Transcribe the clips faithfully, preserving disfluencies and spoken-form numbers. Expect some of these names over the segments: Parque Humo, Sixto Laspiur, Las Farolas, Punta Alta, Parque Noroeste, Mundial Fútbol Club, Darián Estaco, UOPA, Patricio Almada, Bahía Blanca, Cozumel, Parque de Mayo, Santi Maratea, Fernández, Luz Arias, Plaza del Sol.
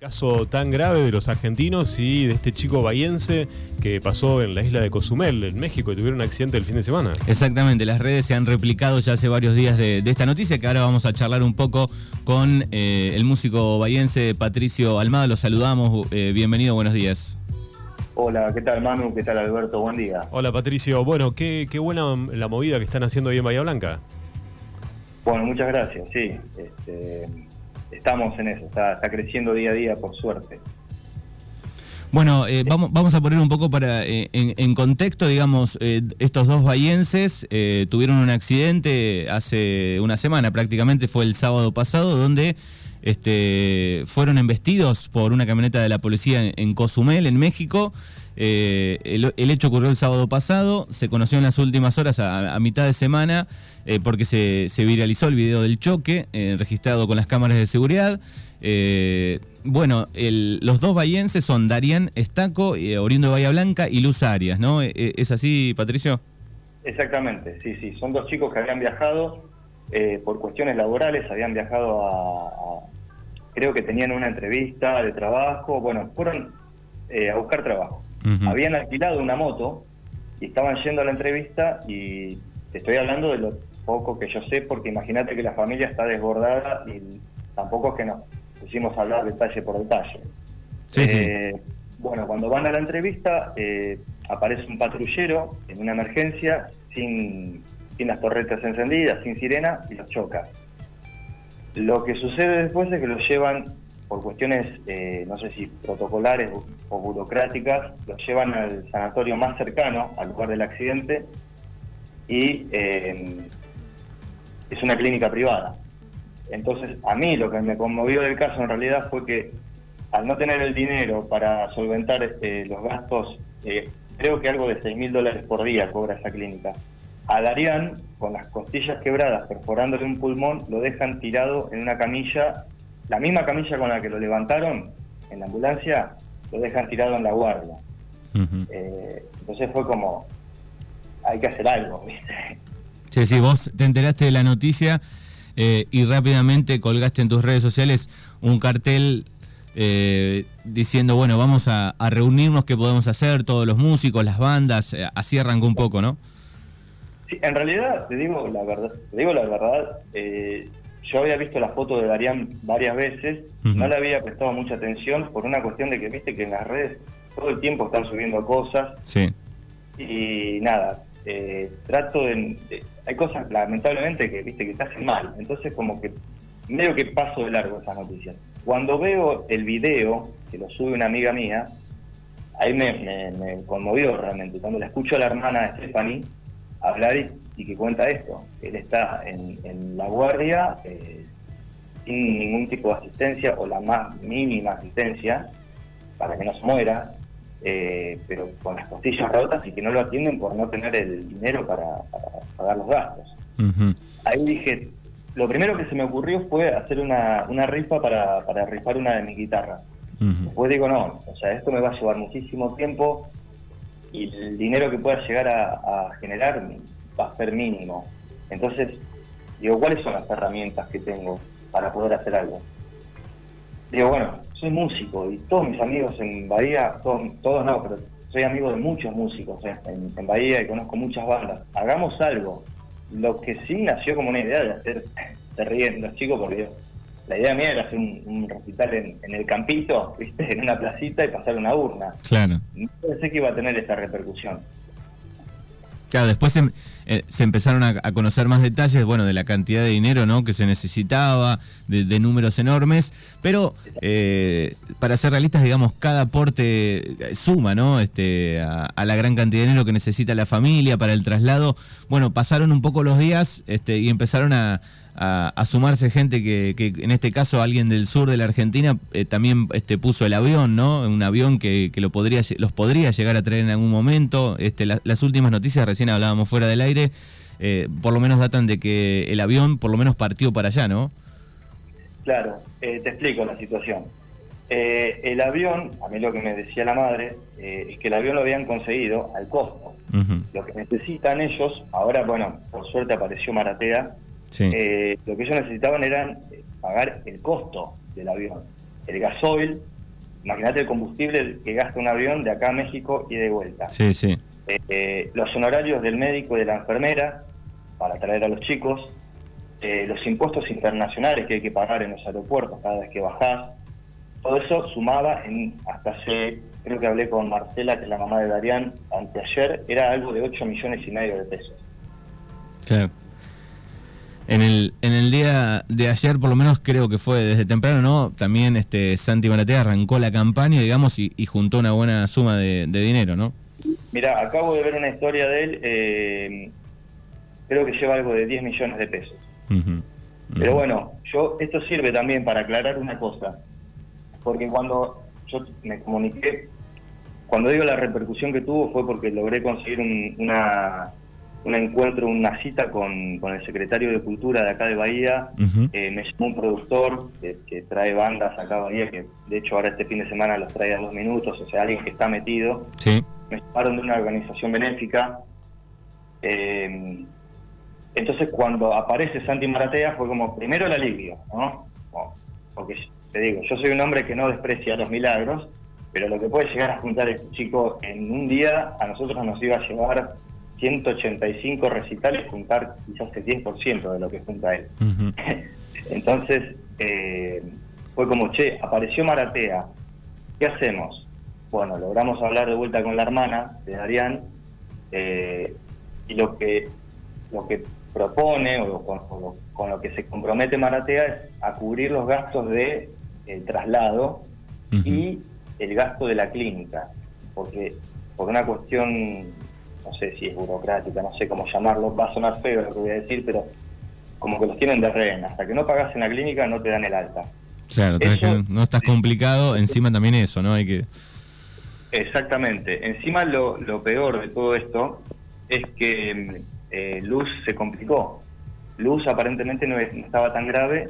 Caso tan grave de los argentinos y de este chico bahiense que pasó en la isla de Cozumel, en México, y tuvieron un accidente el fin de semana. Exactamente, las redes se han replicado ya hace varios días de, de esta noticia, que ahora vamos a charlar un poco con eh, el músico bahiense Patricio Almada. Los saludamos, eh, bienvenido, buenos días. Hola, ¿qué tal, Manu? ¿Qué tal, Alberto? Buen día. Hola, Patricio. Bueno, qué, qué buena la movida que están haciendo ahí en Bahía Blanca. Bueno, muchas gracias, sí. Este... Estamos en eso, está, está creciendo día a día, por suerte. Bueno, eh, vamos, vamos a poner un poco para eh, en, en contexto, digamos, eh, estos dos bahienses eh, tuvieron un accidente hace una semana, prácticamente fue el sábado pasado, donde este, fueron embestidos por una camioneta de la policía en, en Cozumel, en México. Eh, el, el hecho ocurrió el sábado pasado, se conoció en las últimas horas, a, a mitad de semana, eh, porque se, se viralizó el video del choque, eh, registrado con las cámaras de seguridad. Eh, bueno, el, los dos bahienses son Darián Estaco, eh, oriundo de Bahía Blanca, y Luz Arias, ¿no? ¿Es, es así, Patricio? Exactamente, sí, sí. Son dos chicos que habían viajado eh, por cuestiones laborales, habían viajado a, a... creo que tenían una entrevista de trabajo, bueno, fueron eh, a buscar trabajo. Uh-huh. Habían alquilado una moto y estaban yendo a la entrevista, y te estoy hablando de lo poco que yo sé, porque imagínate que la familia está desbordada y tampoco es que nos pusimos a hablar detalle por detalle. Sí, eh, sí. Bueno, cuando van a la entrevista eh, aparece un patrullero en una emergencia sin, sin las torretas encendidas, sin sirena, y los choca. Lo que sucede después es que los llevan por cuestiones, eh, no sé si protocolares o burocráticas, los llevan al sanatorio más cercano, al lugar del accidente, y eh, es una clínica privada. Entonces, a mí lo que me conmovió del caso en realidad fue que, al no tener el dinero para solventar eh, los gastos, eh, creo que algo de seis mil dólares por día cobra esa clínica, a Darián, con las costillas quebradas, perforándole un pulmón, lo dejan tirado en una camilla. La misma camilla con la que lo levantaron en la ambulancia, lo dejan tirado en la guardia. Uh-huh. eh, entonces fue como, hay que hacer algo, ¿viste? Sí, sí, vos te enteraste de la noticia eh, y rápidamente colgaste en tus redes sociales un cartel eh, diciendo, bueno, vamos a, a reunirnos, ¿qué podemos hacer? Todos los músicos, las bandas, eh, así arrancó un poco, ¿no? Sí, en realidad, te digo la verdad, te digo la verdad, eh, yo había visto la foto de Darián varias veces, uh-huh. No le había prestado mucha atención por una cuestión de que, viste, que en las redes todo el tiempo están subiendo cosas. Sí. Y nada, eh, trato de, de... Hay cosas, lamentablemente, que, viste, que te hacen mal. Entonces, como que medio que paso de largo esas noticias. Cuando veo el video, que lo sube una amiga mía, ahí me, me, me conmovió realmente. Cuando la escucho a la hermana de Stephanie hablar y... y que cuenta esto, él está en, en la guardia eh, sin ningún tipo de asistencia o la más mínima asistencia para que no se muera, eh, pero con las costillas rotas y que no lo atienden por no tener el dinero para, para pagar los gastos. Uh-huh. Ahí dije, lo primero que se me ocurrió fue hacer una, una rifa para, para rifar una de mi guitarra. Uh-huh. Después digo, no, o sea, esto me va a llevar muchísimo tiempo y el dinero que pueda llegar a, a generar va a ser mínimo. Entonces, digo, ¿cuáles son las herramientas que tengo para poder hacer algo? Digo, bueno, soy músico y todos mis amigos en Bahía, todos, todos no, pero soy amigo de muchos músicos eh, en, en Bahía y conozco muchas bandas. Hagamos algo. Lo que sí nació como una idea de hacer, se ríen los chicos porque la idea mía era hacer un, un recital en, en el campito, ¿viste? En una placita y pasar una urna. Claro. No pensé que iba a tener esa repercusión. Claro, después se, eh, se empezaron a, a conocer más detalles, bueno, de la cantidad de dinero, ¿no?, que se necesitaba, de, de números enormes, pero eh, para ser realistas, digamos, cada aporte suma, ¿no?, este, a, a la gran cantidad de dinero que necesita la familia para el traslado. Bueno, pasaron un poco los días este, y empezaron a, a, a sumarse gente que, que, en este caso, alguien del sur de la Argentina eh, también este, puso el avión, ¿no?, un avión que, que lo podría, los podría llegar a traer en algún momento. Este, la, las últimas noticias recién hablábamos fuera del aire, eh, por lo menos datan de que el avión por lo menos partió para allá, ¿no? Claro, eh, te explico la situación. Eh, el avión, a mí lo que me decía la madre, eh, es que el avión lo habían conseguido al costo. Uh-huh. Lo que necesitan ellos, ahora, bueno, por suerte apareció Maratea, sí. eh, lo que ellos necesitaban era pagar el costo del avión. el gasoil, imagínate el combustible que gasta un avión de acá a México y de vuelta. Sí, sí. Eh, eh, los honorarios del médico y de la enfermera para traer a los chicos, eh, los impuestos internacionales que hay que pagar en los aeropuertos cada vez que bajás, todo eso sumaba en, hasta hace, creo que hablé con Marcela, que es la mamá de Darián, anteayer, era algo de ocho millones y medio de pesos. Claro. En el, en el día de ayer, por lo menos creo que fue desde temprano, ¿no? También este Santi Maratea arrancó la campaña, digamos, y, y juntó una buena suma de, de dinero, ¿no? Mirá, acabo de ver una historia de él, eh, creo que lleva algo de diez millones de pesos. Uh-huh. Uh-huh. Pero bueno, yo esto sirve también para aclarar una cosa, porque cuando yo me comuniqué, cuando digo la repercusión que tuvo fue porque logré conseguir un, una... un encuentro, una cita con, con el secretario de Cultura de acá de Bahía. Uh-huh. eh, me llamó un productor que, que trae bandas acá a Bahía, que de hecho ahora este fin de semana los trae a dos minutos, o sea, alguien que está metido. Sí. Me llamaron de una organización benéfica. Eh, entonces, cuando aparece Santi Maratea, fue como primero el alivio, ¿no? Bueno, porque te digo, yo soy un hombre que no desprecia los milagros, pero lo que puede llegar a juntar este chico en un día, a nosotros nos iba a llevar ciento ochenta y cinco recitales, juntar quizás el diez por ciento de lo que junta él. Uh-huh. Entonces, eh, fue como, che, apareció Maratea, ¿qué hacemos? Bueno, logramos hablar de vuelta con la hermana de Darián, eh, y lo que lo que propone, o con, o con lo que se compromete Maratea, es a cubrir los gastos de el traslado. Uh-huh. Y el gasto de la clínica, porque por una cuestión, no sé si es burocrática, no sé cómo llamarlo, va a sonar feo lo que voy a decir, pero como que los tienen de rehén, hasta que no pagas en la clínica no te dan el alta. Claro, eso, que no estás complicado, es, encima también eso, ¿no? Hay que... Exactamente, encima lo, lo peor de todo esto es que eh, Luz se complicó. Luz aparentemente no, es, no estaba tan grave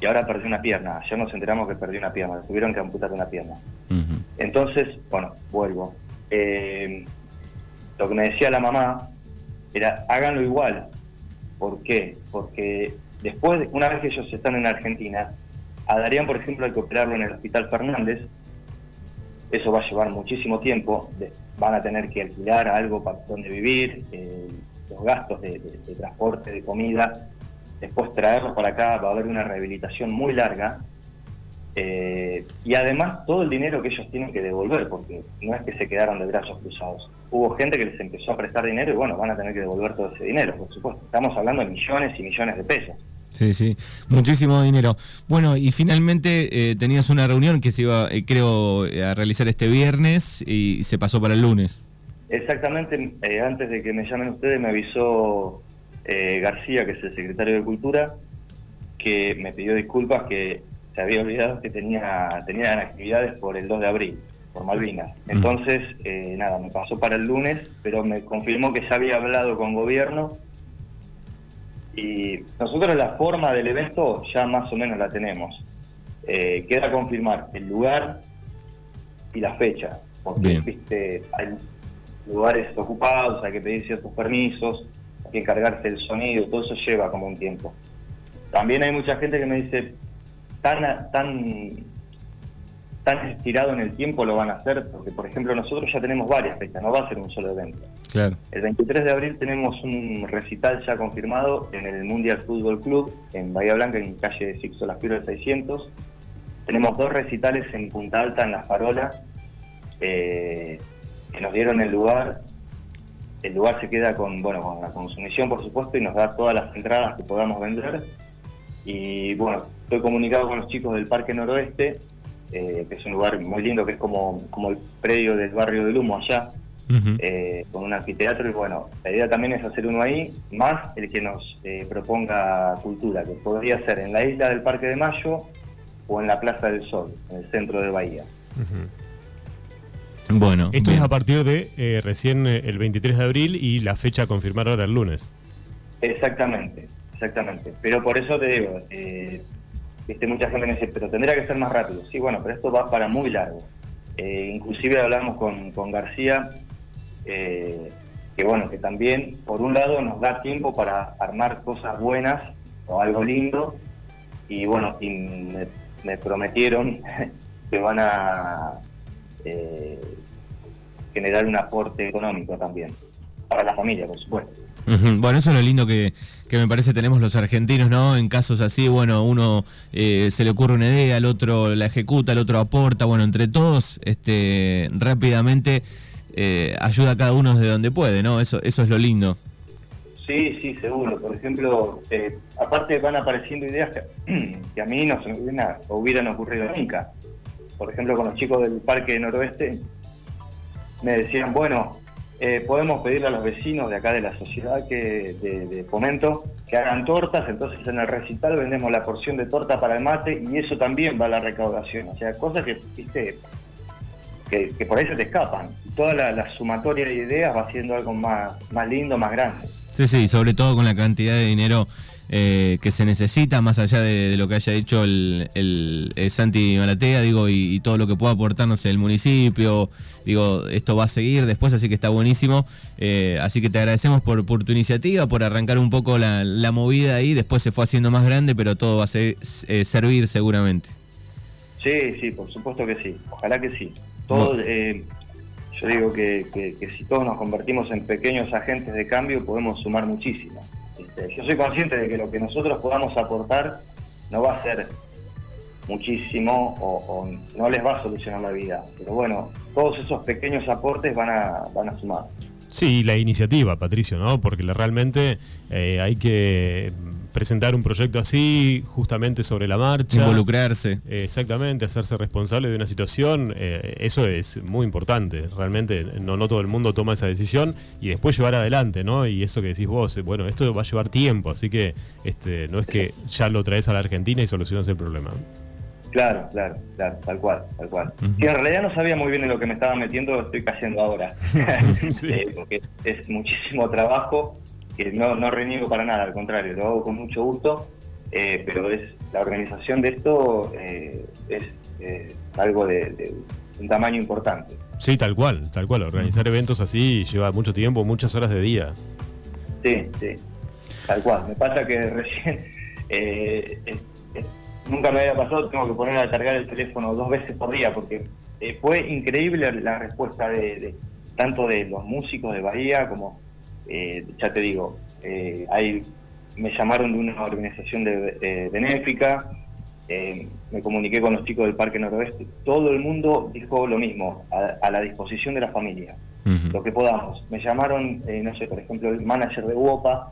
y ahora perdió una pierna. Ayer nos enteramos que perdió una pierna, le tuvieron que amputar una pierna. Uh-huh. Entonces, bueno, vuelvo. Eh... Lo que me decía la mamá era, háganlo igual. ¿Por qué? Porque después, una vez que ellos están en Argentina, a Darián, por ejemplo, hay que operarlo en el Hospital Fernández. Eso va a llevar muchísimo tiempo. Van a tener que alquilar algo para donde vivir, eh, los gastos de, de, de transporte, de comida. Después traerlos para acá, va a haber una rehabilitación muy larga. Eh, y además todo el dinero que ellos tienen que devolver, porque no es que se quedaron de brazos cruzados. Hubo gente que les empezó a prestar dinero y bueno, van a tener que devolver todo ese dinero, por supuesto. Estamos hablando de millones y millones de pesos. Sí, sí, muchísimo dinero. Bueno, y finalmente eh, tenías una reunión que se iba, eh, creo, a realizar este viernes y se pasó para el lunes. Exactamente, eh, antes de que me llamen ustedes me avisó eh, García, que es el secretario de Cultura, que me pidió disculpas que se había olvidado que tenía tenían actividades por el dos de abril, por Malvinas. Entonces, eh, nada, me pasó para el lunes, pero me confirmó que ya había hablado con gobierno. Y nosotros la forma del evento ya más o menos la tenemos. Eh, queda confirmar el lugar y la fecha, porque bien, viste, hay lugares ocupados, hay que pedir ciertos permisos, hay que encargarse el sonido, todo eso lleva como un tiempo. También hay mucha gente que me dice... Tan, tan tan estirado en el tiempo lo van a hacer, porque por ejemplo nosotros ya tenemos varias fechas, no va a ser un solo evento. Claro. El veintitrés de abril tenemos un recital ya confirmado en el Mundial Fútbol Club en Bahía Blanca, en calle Sixto Laspiur seiscientos. Tenemos dos recitales en Punta Alta, en Las Farolas, eh, que nos dieron el lugar. El lugar se queda con, bueno, con la consumición, por supuesto, y nos da todas las entradas que podamos vender. Y bueno, estoy comunicado con los chicos del Parque Noroeste, eh, que es un lugar muy lindo, que es como, como el predio del barrio del Humo allá. Uh-huh. eh, con un anfiteatro, y bueno, la idea también es hacer uno ahí, más el que nos eh, proponga Cultura, que podría ser en la isla del Parque de Mayo o en la Plaza del Sol, en el centro de Bahía. Uh-huh. Bueno, esto bien. Es a partir de eh, recién el veintitrés de abril y la fecha confirmada ahora el lunes. Exactamente. Exactamente, pero por eso te digo, eh, este, mucha gente me dice, pero tendría que ser más rápido. Sí, bueno, pero esto va para muy largo. Eh, inclusive hablamos con, con García, eh, que bueno, que también, por un lado, nos da tiempo para armar cosas buenas o algo lindo, y bueno, y me me prometieron que van a eh, generar un aporte económico también, para la familia, por supuesto. Uh-huh. Bueno, eso es lo lindo que, que me parece tenemos los argentinos, ¿no? En casos así, bueno, uno eh, se le ocurre una idea, al otro la ejecuta, al otro aporta, bueno, entre todos este, rápidamente eh, ayuda a cada uno de donde puede, ¿no? Eso, eso es lo lindo. Sí, sí, seguro. Por ejemplo, eh, aparte van apareciendo ideas que, que a mí no se me hubieran, hubieran ocurrido nunca. Por ejemplo, con los chicos del Parque Noroeste me decían, bueno, eh, podemos pedirle a los vecinos de acá de la sociedad que de, de Fomento que hagan tortas, entonces en el recital vendemos la porción de torta para el mate y eso también va a la recaudación. O sea, cosas que, viste, que, que por ahí se te escapan. Toda la, la sumatoria de ideas va siendo algo más, más lindo, más grande. Sí, sí, sobre todo con la cantidad de dinero eh, que se necesita, más allá de, de lo que haya hecho el, el, el Santi Maratea, digo, y, y todo lo que pueda aportarnos el municipio, digo, esto va a seguir después, así que está buenísimo. Eh, así que te agradecemos por, por tu iniciativa, por arrancar un poco la, la movida ahí, después se fue haciendo más grande, pero todo va a ser, eh, servir seguramente. Sí, sí, por supuesto que sí, ojalá que sí. Todo, eh, yo digo que, que, que si todos nos convertimos en pequeños agentes de cambio podemos sumar muchísimo. Este, yo soy consciente de que lo que nosotros podamos aportar no va a ser muchísimo o, o no les va a solucionar la vida. Pero bueno, todos esos pequeños aportes van a, van a sumar. Sí, la iniciativa, Patricio, ¿no? Porque realmente eh, hay que presentar un proyecto así, justamente sobre la marcha. Involucrarse. Eh, exactamente, hacerse responsable de una situación, eh, eso es muy importante. Realmente no, no todo el mundo toma esa decisión y después llevar adelante, ¿no? Y eso que decís vos, eh, bueno, esto va a llevar tiempo, así que este, no es que ya lo traes a la Argentina y solucionas el problema. Claro, claro, claro, tal cual, tal cual. Uh-huh. Sí, en realidad no sabía muy bien en lo que me estaba metiendo, estoy cayendo ahora. Sí. eh, porque es muchísimo trabajo, que no, no reniego para nada, al contrario, lo hago con mucho gusto, eh, pero es la organización de esto eh, es eh, algo de, de un tamaño importante. Sí, tal cual, tal cual, organizar uh-huh. eventos así lleva mucho tiempo, muchas horas de día. Sí, sí, tal cual. Me pasa que recién... Eh, eh, eh, Nunca me había pasado, tengo que poner a cargar el teléfono dos veces por día, porque eh, fue increíble la respuesta de, de tanto de los músicos de Bahía como, eh, ya te digo, eh, hay, me llamaron de una organización de, eh, benéfica, eh, me comuniqué con los chicos del Parque Noroeste, todo el mundo dijo lo mismo, a, a la disposición de la familia, uh-huh. lo que podamos. Me llamaron, eh, no sé, por ejemplo, el manager de U O P A,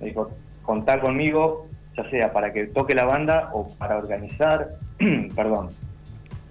me dijo, contá conmigo, ya sea para que toque la banda o para organizar, perdón,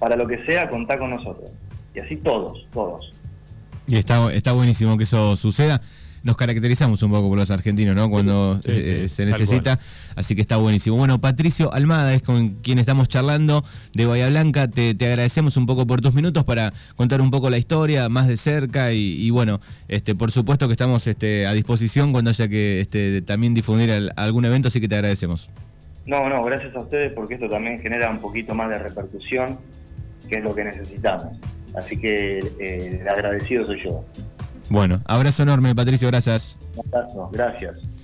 para lo que sea, contá con nosotros. Y así todos, todos. Y está, está buenísimo que eso suceda. Nos caracterizamos un poco por los argentinos, ¿no? Cuando sí, sí, eh, se necesita. Así que está buenísimo. Bueno, Patricio Almada es con quien estamos charlando de Bahía Blanca. Te, te agradecemos un poco por tus minutos para contar un poco la historia más de cerca y, y bueno, este, por supuesto que estamos este, a disposición cuando haya que este, también difundir el, algún evento, así que te agradecemos. No, no, gracias a ustedes porque esto también genera un poquito más de repercusión, que es lo que necesitamos. Así que eh, el agradecido soy yo. Bueno, abrazo enorme, Patricio, gracias. Un abrazo, gracias.